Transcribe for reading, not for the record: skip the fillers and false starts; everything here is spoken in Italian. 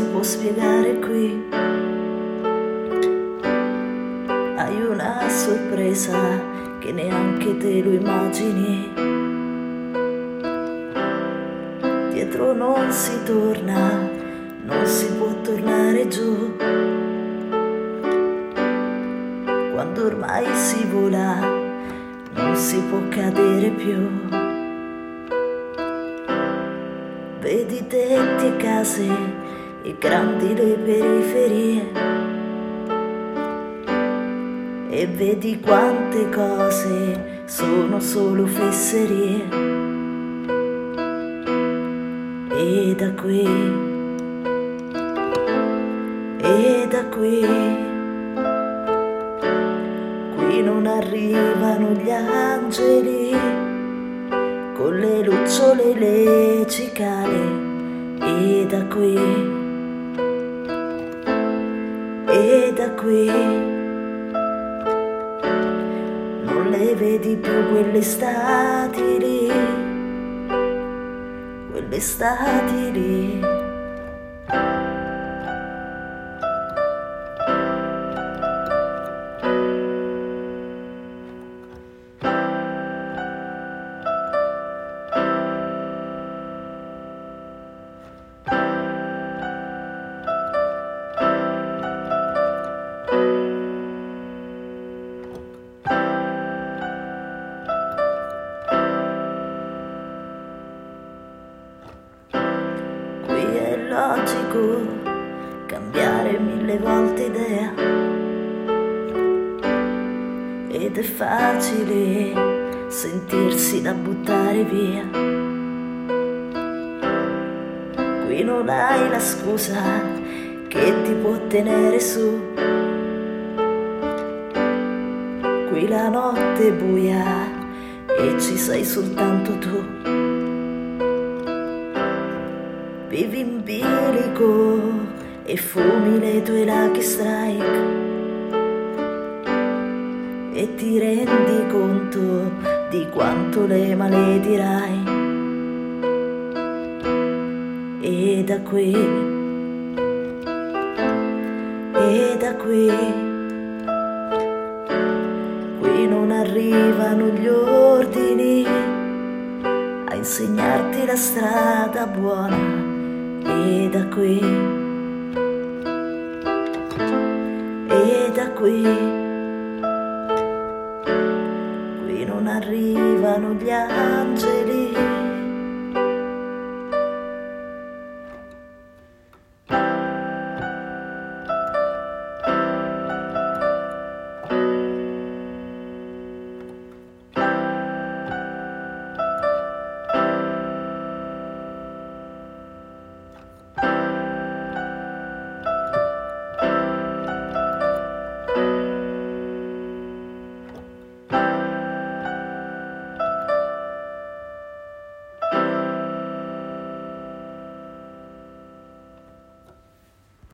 si può spiegare qui. Hai una sorpresa che neanche te lo immagini. Dietro non si torna, non si può tornare giù. Quando ormai si vola, non si può cadere più. Vedi tetti e case e grandi le periferie, e vedi quante cose sono solo fesserie. E da qui, qui non arrivano gli angeli con le lucciole, le cicale. E da qui, non le vedi più quelle estati lì, cambiare mille volte idea, ed è facile sentirsi da buttare via. Qui non hai la scusa che ti può tenere su, qui la notte è buia e ci sei soltanto tu. Vivi in bilico e fumi le tue lucky strike, e ti rendi conto di quanto le maledirai. E da qui, qui non arrivano gli ordini a insegnarti la strada buona. E da qui, qui non arrivano gli angeli